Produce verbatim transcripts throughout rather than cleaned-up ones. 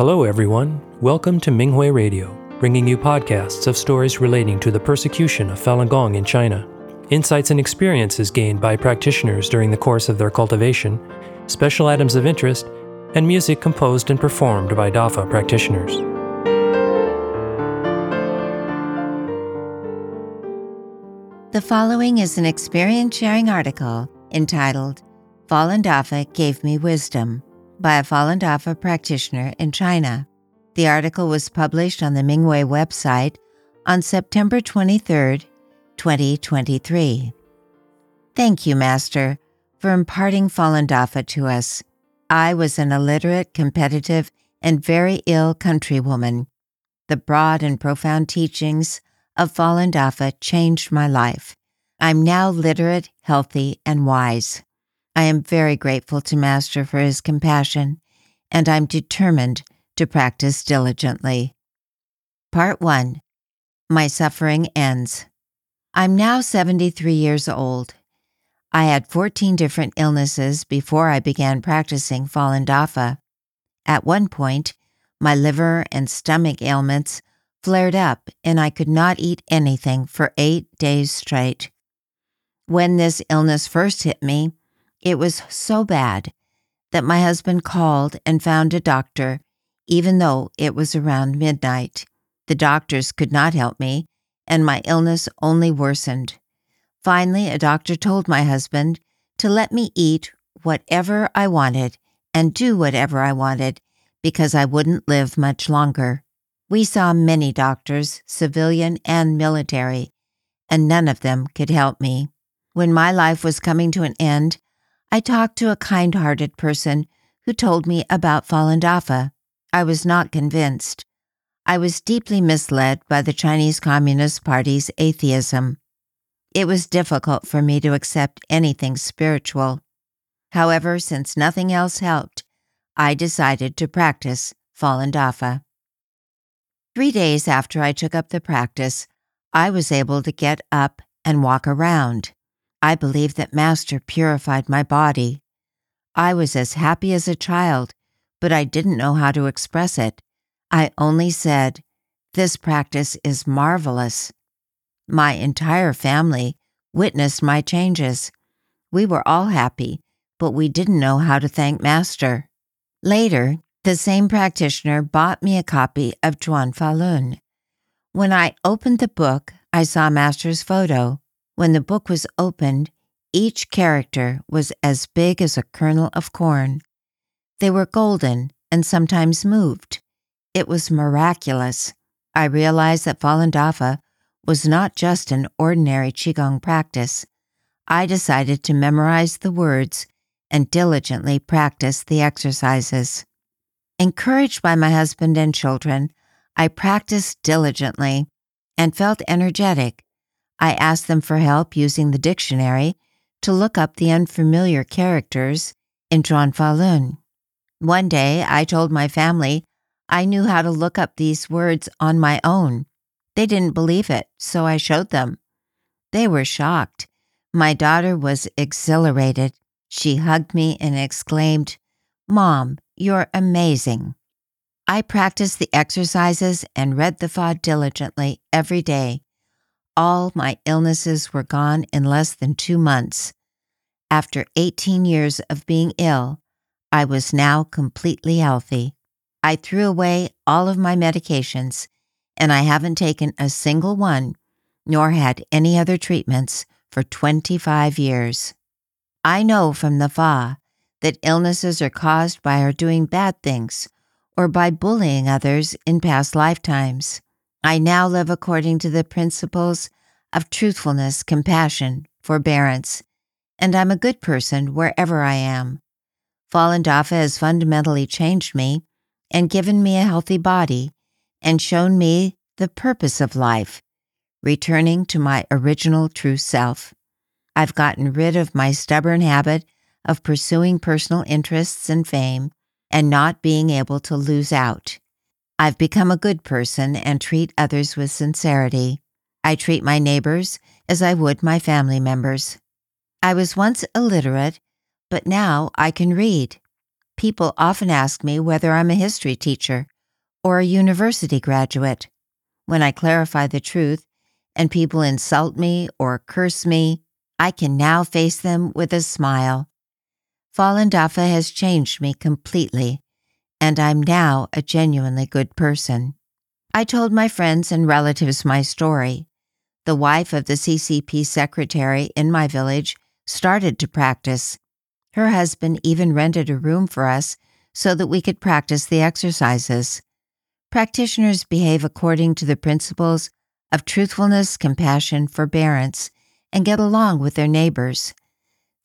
Hello everyone, welcome to Minghui Radio, bringing you podcasts of stories relating to the persecution of Falun Gong in China, insights and experiences gained by practitioners during the course of their cultivation, special items of interest, and music composed and performed by Dafa practitioners. The following is an experience-sharing article entitled, Falun Dafa Gave Me Wisdom, by a Falun Dafa practitioner in China. The article was published on the Minghui website on September twenty-third, twenty twenty-three. Thank you, Master, for imparting Falun Dafa to us. I was an illiterate, competitive, and very ill countrywoman. The broad and profound teachings of Falun Dafa changed my life. I'm now literate, healthy, and wise. I am very grateful to Master for his compassion, and I'm determined to practice diligently. Part one. My suffering ends. I'm now seventy-three years old. I had fourteen different illnesses before I began practicing Falun Dafa. At one point, my liver and stomach ailments flared up, and I could not eat anything for eight days straight. When this illness first hit me, it was so bad that my husband called and found a doctor, even though it was around midnight. The doctors could not help me, and my illness only worsened. Finally, a doctor told my husband to let me eat whatever I wanted and do whatever I wanted because I wouldn't live much longer. We saw many doctors, civilian and military, and none of them could help me. When my life was coming to an end, I talked to a kind-hearted person who told me about Falun Dafa. I was not convinced. I was deeply misled by the Chinese Communist Party's atheism. It was difficult for me to accept anything spiritual. However, since nothing else helped, I decided to practice Falun Dafa. Three days after I took up the practice, I was able to get up and walk around. I believe that Master purified my body. I was as happy as a child, but I didn't know how to express it. I only said, "This practice is marvelous." My entire family witnessed my changes. We were all happy, but we didn't know how to thank Master. Later, the same practitioner bought me a copy of Zhuan Falun. When I opened the book, I saw Master's photo. When the book was opened, each character was as big as a kernel of corn. They were golden and sometimes moved. It was miraculous. I realized that Falun Dafa was not just an ordinary Qigong practice. I decided to memorize the words and diligently practice the exercises. Encouraged by my husband and children, I practiced diligently and felt energetic. I asked them for help using the dictionary to look up the unfamiliar characters in Zhuan Falun. One day, I told my family I knew how to look up these words on my own. They didn't believe it, so I showed them. They were shocked. My daughter was exhilarated. She hugged me and exclaimed, "Mom, you're amazing." I practiced the exercises and read the Fa diligently every day. All my illnesses were gone in less than two months. After eighteen years of being ill, I was now completely healthy. I threw away all of my medications, and I haven't taken a single one, nor had any other treatments for twenty-five years. I know from the Fa that illnesses are caused by our doing bad things or by bullying others in past lifetimes. I now live according to the principles of truthfulness, compassion, forbearance, and I'm a good person wherever I am. Falun Dafa has fundamentally changed me and given me a healthy body and shown me the purpose of life, returning to my original true self. I've gotten rid of my stubborn habit of pursuing personal interests and fame and not being able to lose out. I've become a good person and treat others with sincerity. I treat my neighbors as I would my family members. I was once illiterate, but now I can read. People often ask me whether I'm a history teacher, or a university graduate. When I clarify the truth and people insult me or curse me, I can now face them with a smile. Falun Dafa has changed me completely, and I'm now a genuinely good person. I told my friends and relatives my story. The wife of the C C P secretary in my village started to practice. Her husband even rented a room for us so that we could practice the exercises. Practitioners behave according to the principles of truthfulness, compassion, forbearance, and get along with their neighbors.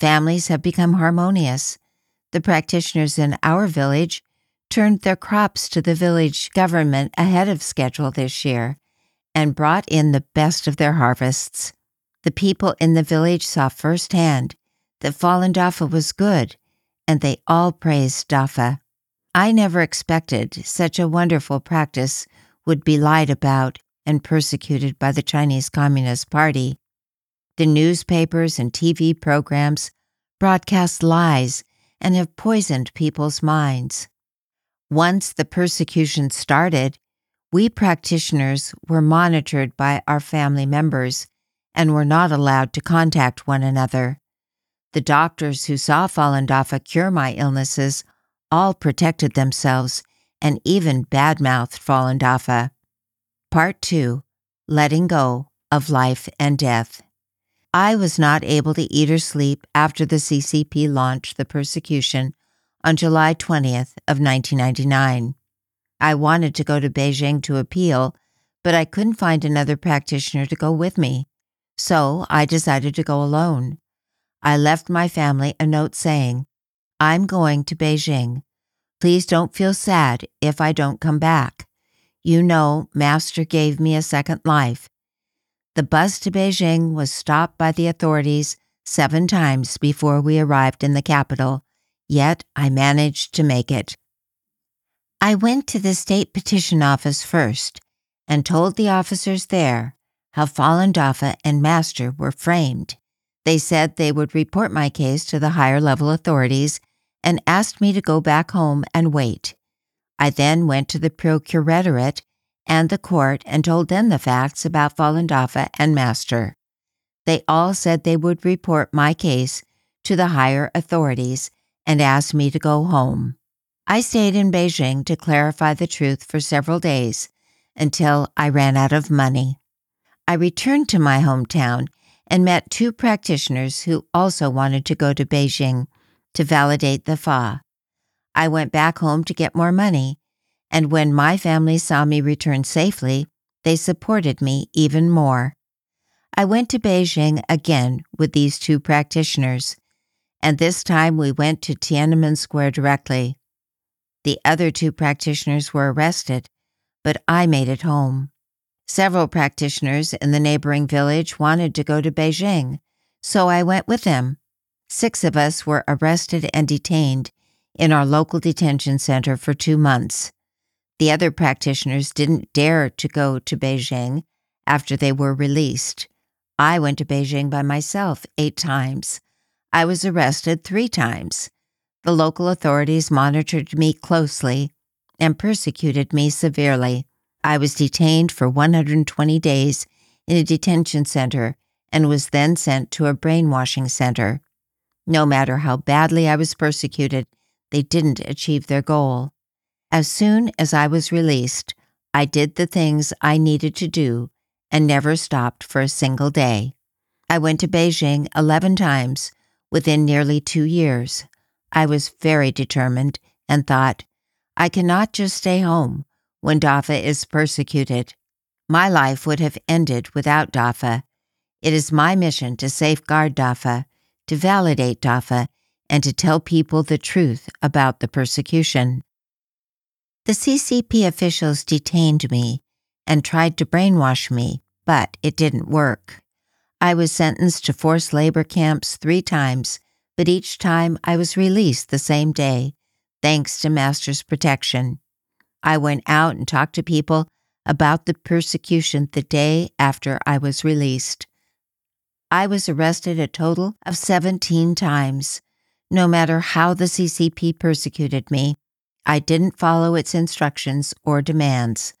Families have become harmonious. The practitioners in our village turned their crops to the village government ahead of schedule this year and brought in the best of their harvests. The people in the village saw firsthand that Falun Dafa was good, and they all praised Dafa. I never expected such a wonderful practice would be lied about and persecuted by the Chinese Communist Party. The newspapers and T V programs broadcast lies and have poisoned people's minds. Once the persecution started, we practitioners were monitored by our family members and were not allowed to contact one another. The doctors who saw Falun Dafa cure my illnesses all protected themselves and even badmouthed Falun Dafa. Part two, Letting Go of Life and Death. I was not able to eat or sleep after the C C P launched the persecution on July twentieth of nineteen ninety-nine. I wanted to go to Beijing to appeal, but I couldn't find another practitioner to go with me, so I decided to go alone. I left my family a note saying, "I'm going to Beijing. Please don't feel sad if I don't come back. You know, Master gave me a second life." The bus to Beijing was stopped by the authorities seven times before we arrived in the capital, yet I managed to make it. I went to the state petition office first and told the officers there how Falun Dafa and Master were framed. They said they would report my case to the higher level authorities and asked me to go back home and wait. I then went to the procuratorate and the court and told them the facts about Falun Dafa and Master. They all said they would report my case to the higher authorities and asked me to go home. I stayed in Beijing to clarify the truth for several days until I ran out of money. I returned to my hometown and met two practitioners who also wanted to go to Beijing to validate the Fa. I went back home to get more money, and when my family saw me return safely, they supported me even more. I went to Beijing again with these two practitioners, and this time we went to Tiananmen Square directly. The other two practitioners were arrested, but I made it home. Several practitioners in the neighboring village wanted to go to Beijing, so I went with them. Six of us were arrested and detained in our local detention center for two months. The other practitioners didn't dare to go to Beijing after they were released. I went to Beijing by myself eight times. I was arrested three times. The local authorities monitored me closely and persecuted me severely. I was detained for one hundred twenty days in a detention center and was then sent to a brainwashing center. No matter how badly I was persecuted, they didn't achieve their goal. As soon as I was released, I did the things I needed to do and never stopped for a single day. I went to Beijing eleven times within nearly two years. I was very determined and thought, I cannot just stay home when Dafa is persecuted. My life would have ended without Dafa. It is my mission to safeguard Dafa, to validate Dafa, and to tell people the truth about the persecution. The C C P officials detained me and tried to brainwash me, but it didn't work. I was sentenced to forced labor camps three times, but each time I was released the same day, thanks to Master's protection. I went out and talked to people about the persecution the day after I was released. I was arrested a total of seventeen times. No matter how the C C P persecuted me, I didn't follow its instructions or demands.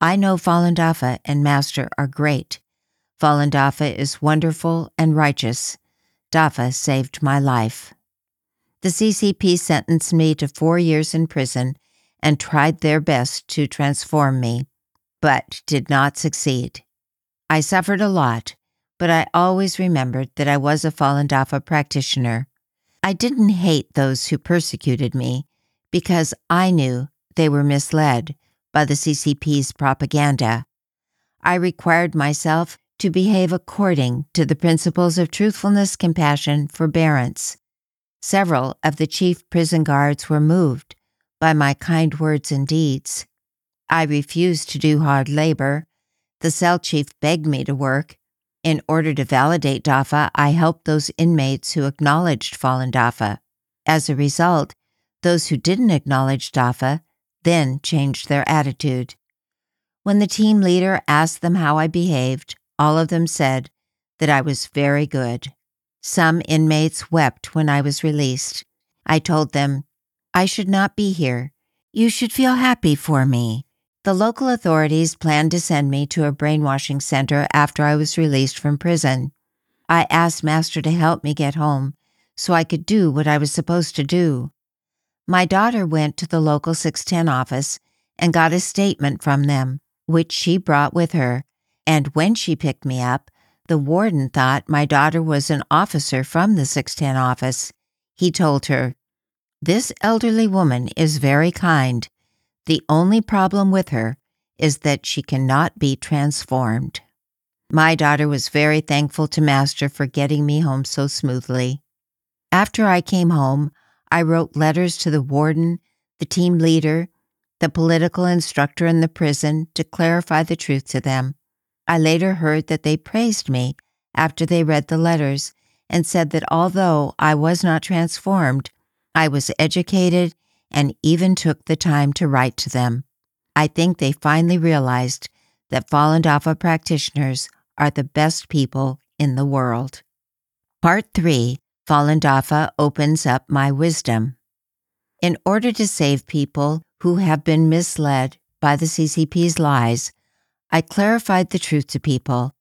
I know Falun Dafa and Master are great. Falun Dafa is wonderful and righteous. Dafa saved my life. The C C P sentenced me to four years in prison and tried their best to transform me, but did not succeed. I suffered a lot, but I always remembered that I was a Falun Dafa practitioner. I didn't hate those who persecuted me because I knew they were misled by the C C P's propaganda. I required myself to behave according to the principles of truthfulness, compassion, forbearance. Several of the chief prison guards were moved by my kind words and deeds. I refused to do hard labor. The cell chief begged me to work. In order to validate Dafa, I helped those inmates who acknowledged Falun Dafa. As a result, those who didn't acknowledge Dafa then changed their attitude. When the team leader asked them how I behaved, all of them said that I was very good. Some inmates wept when I was released. I told them, I should not be here. You should feel happy for me. The local authorities planned to send me to a brainwashing center after I was released from prison. I asked Master to help me get home so I could do what I was supposed to do. My daughter went to the local six ten office and got a statement from them, which she brought with her. And when she picked me up, the warden thought my daughter was an officer from the six ten office. He told her, "This elderly woman is very kind. The only problem with her is that she cannot be transformed." My daughter was very thankful to Master for getting me home so smoothly. After I came home, I wrote letters to the warden, the team leader, the political instructor in the prison to clarify the truth to them. I later heard that they praised me after they read the letters and said that although I was not transformed, I was educated and even took the time to write to them. I think they finally realized that Falun Dafa practitioners are the best people in the world. Part three, Falun Dafa opens up my wisdom. In order to save people who have been misled by the C C P's lies, I clarified the truth to people.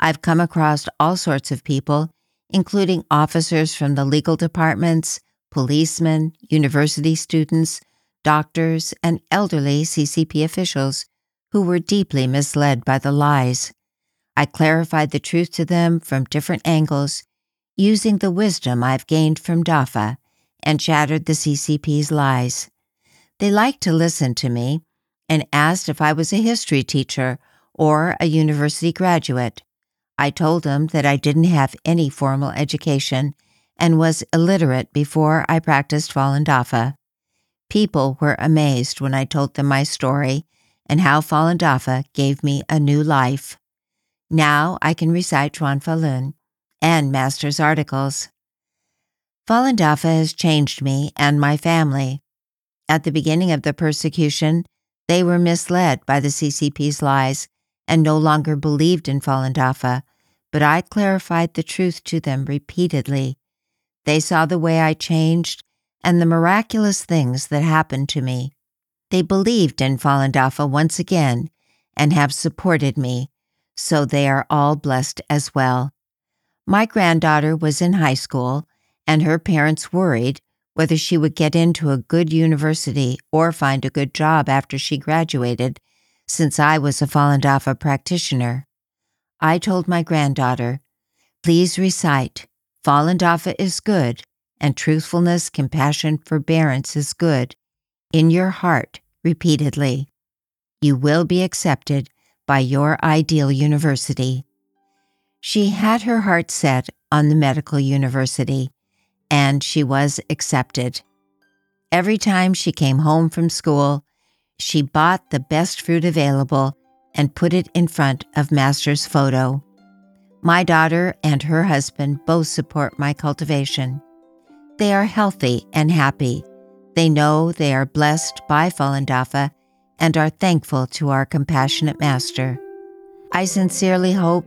I've come across all sorts of people, including officers from the legal departments, policemen, university students, doctors, and elderly C C P officials who were deeply misled by the lies. I clarified the truth to them from different angles, using the wisdom I've gained from Dafa, and shattered the C C P's lies. They liked to listen to me and asked if I was a history teacher or a university graduate. I told them that I didn't have any formal education and was illiterate before I practiced Falun Dafa. People were amazed when I told them my story and how Falun Dafa gave me a new life. Now I can recite Zhuan Falun and Master's articles. Falun Dafa has changed me and my family. At the beginning of the persecution, they were misled by the C C P's lies and no longer believed in Falun Dafa, but I clarified the truth to them repeatedly. They saw the way I changed and the miraculous things that happened to me. They believed in Falun Dafa once again and have supported me, so they are all blessed as well. My granddaughter was in high school, and her parents worried whether she would get into a good university or find a good job after she graduated, since I was a Falun Dafa practitioner. I told my granddaughter, "Please recite, Falun Dafa is good, and truthfulness, compassion, forbearance is good, in your heart repeatedly. You will be accepted by your ideal university." She had her heart set on the medical university, and she was accepted. Every time she came home from school, she bought the best fruit available and put it in front of Master's photo. My daughter and her husband both support my cultivation. They are healthy and happy. They know they are blessed by Falun Dafa and are thankful to our compassionate Master. I sincerely hope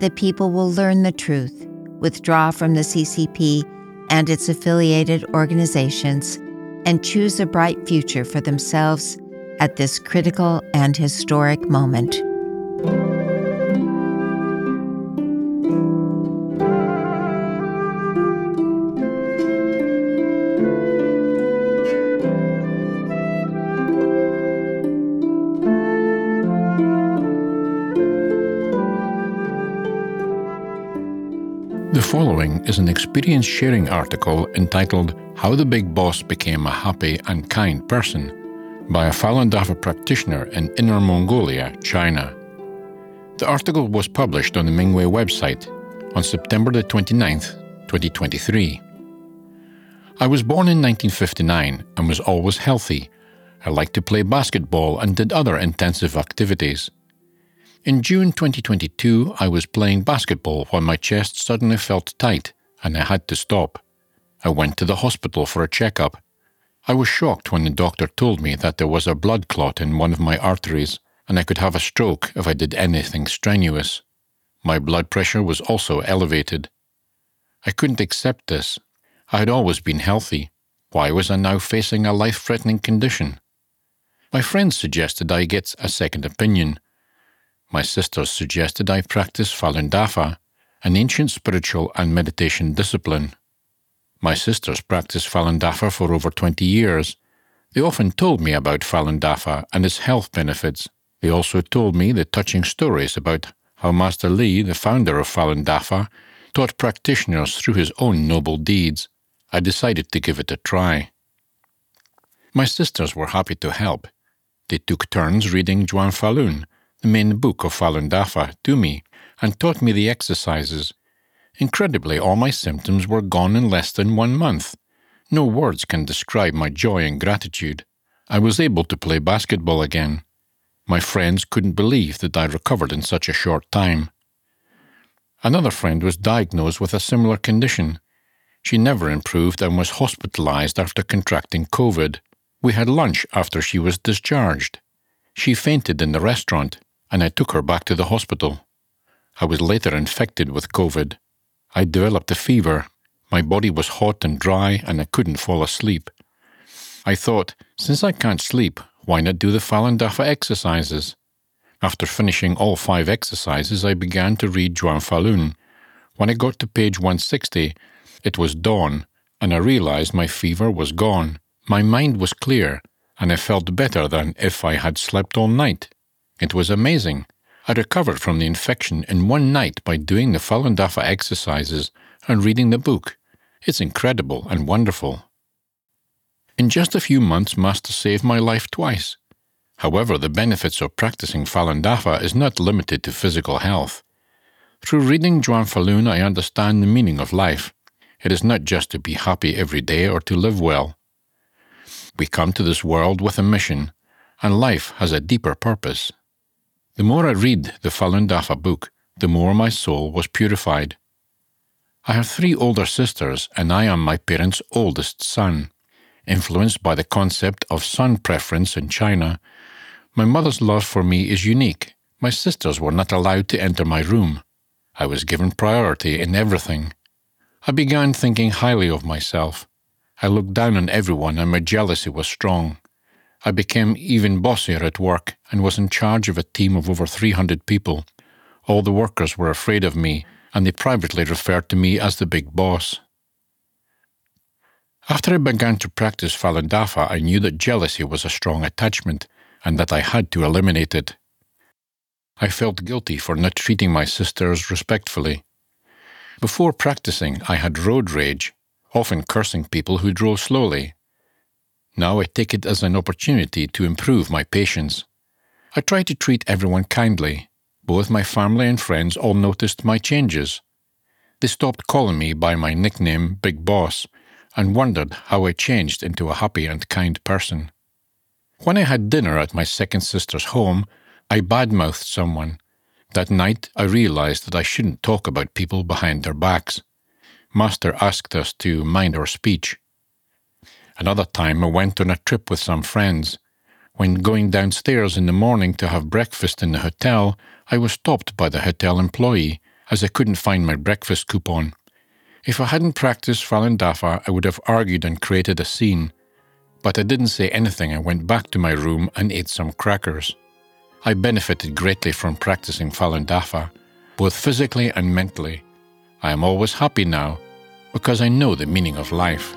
that people will learn the truth, withdraw from the C C P and its affiliated organizations, and choose a bright future for themselves at this critical and historic moment. The following is an experience sharing article entitled How the Big Boss Became a Happy and Kind Person by a Falun Dafa practitioner in Inner Mongolia, China. The article was published on the Minghui website on September the twenty-ninth, twenty twenty-three. I was born in nineteen fifty-nine and was always healthy. I liked to play basketball and did other intensive activities. In June twenty twenty-two, I was playing basketball when my chest suddenly felt tight and I had to stop. I went to the hospital for a checkup. I was shocked when the doctor told me that there was a blood clot in one of my arteries and I could have a stroke if I did anything strenuous. My blood pressure was also elevated. I couldn't accept this. I had always been healthy. Why was I now facing a life-threatening condition? My friends suggested I get a second opinion. My sisters suggested I practice Falun Dafa, an ancient spiritual and meditation discipline. My sisters practiced Falun Dafa for over twenty years. They often told me about Falun Dafa and its health benefits. They also told me the touching stories about how Master Li, the founder of Falun Dafa, taught practitioners through his own noble deeds. I decided to give it a try. My sisters were happy to help. They took turns reading Zhuan Falun, the main book of Falun Dafa, to me and taught me the exercises. Incredibly, all my symptoms were gone in less than one month. No words can describe my joy and gratitude. I was able to play basketball again. My friends couldn't believe that I recovered in such a short time. Another friend was diagnosed with a similar condition. She never improved and was hospitalized after contracting COVID. We had lunch after she was discharged. She fainted in the restaurant, and I took her back to the hospital. I was later infected with COVID. I developed a fever. My body was hot and dry, and I couldn't fall asleep. I thought, since I can't sleep, why not do the Falun Dafa exercises? After finishing all five exercises, I began to read Zhuan Falun. When I got to page one sixty, it was dawn, and I realized my fever was gone. My mind was clear, and I felt better than if I had slept all night. It was amazing. I recovered from the infection in one night by doing the Falun Dafa exercises and reading the book. It's incredible and wonderful. In just a few months, Master saved my life twice. However, the benefits of practicing Falun Dafa is not limited to physical health. Through reading Zhuan Falun, I understand the meaning of life. It is not just to be happy every day or to live well. We come to this world with a mission, and life has a deeper purpose. The more I read the Falun Dafa book, the more my soul was purified. I have three older sisters, and I am my parents' oldest son. Influenced by the concept of son preference in China, my mother's love for me is unique. My sisters were not allowed to enter my room. I was given priority in everything. I began thinking highly of myself. I looked down on everyone and my jealousy was strong. I became even bossier at work and was in charge of a team of over three hundred people. All the workers were afraid of me and they privately referred to me as the big boss. After I began to practice Falun Dafa, I knew that jealousy was a strong attachment and that I had to eliminate it. I felt guilty for not treating my sisters respectfully. Before practicing, I had road rage, often cursing people who drove slowly. Now I take it as an opportunity to improve my patience. I try to treat everyone kindly. Both my family and friends all noticed my changes. They stopped calling me by my nickname, Big Boss, and wondered how I changed into a happy and kind person. When I had dinner at my second sister's home, I badmouthed someone. That night, I realized that I shouldn't talk about people behind their backs. Master asked us to mind our speech. Another time I went on a trip with some friends. When going downstairs in the morning to have breakfast in the hotel, I was stopped by the hotel employee as I couldn't find my breakfast coupon. If I hadn't practiced Falun Dafa, I would have argued and created a scene. but I didn't say anything and went back to my room and ate some crackers. I benefited greatly from practicing Falun Dafa, both physically and mentally. I am always happy now, because I know the meaning of life.